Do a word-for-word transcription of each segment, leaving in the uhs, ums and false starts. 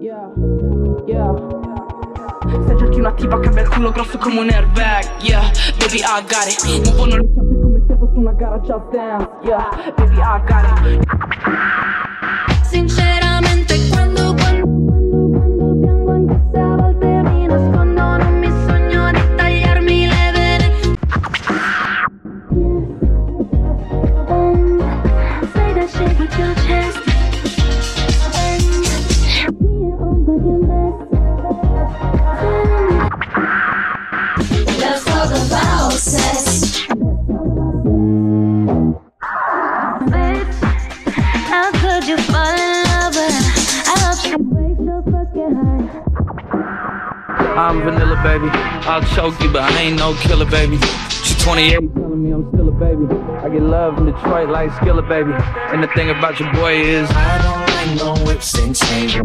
Yeah, yeah. Se cerchi una tipa che abbia il culo grosso come un airbag. Yeah, baby I got it. Un po' non le capi come se fosse una gara jazz dance. Yeah, baby I got it. Sinceramente quando, quando, quando, quando piango anche se a volte mi nascondo, non mi sogno di tagliarmi le vene. Say that shit with your chest. I'm vanilla, baby. I'll choke you, but I ain't no killer, baby. She's twenty-eight, telling me I'm still a baby. I get love in Detroit like Skillet, baby. And the thing about your boy is I don't like no whips and chains. You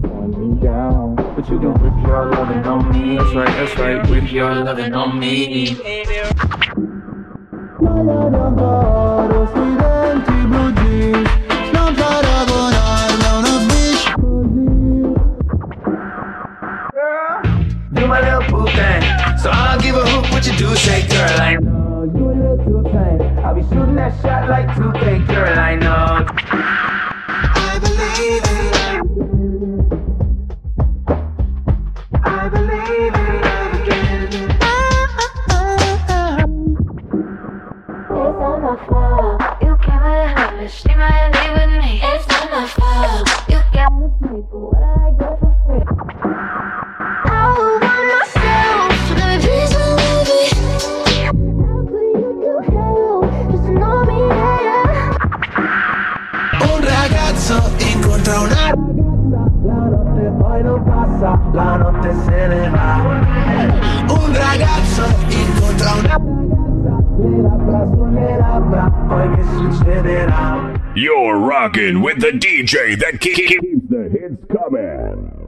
can't turn me down, but you gon' rip your lovin' on me. That's right, that's right, rip your lovin' on me. My little poop thing, so I don't give a hoop what you do, say girl. I know you a little too plain. I'll be shooting that shot like two K, girl. I know. I believe it. I believe it again. It's not my fault. You can't really have it. She might leave with me. It's not my fault. You can't look me for what I got for free. Encontra una ragazza, la notte poi non passa, la notte se ne va. Un ragazzo incontra una ragazza, le labbra sulle labbra, poi che succederà? You're rocking with the D J that keeps the hits coming.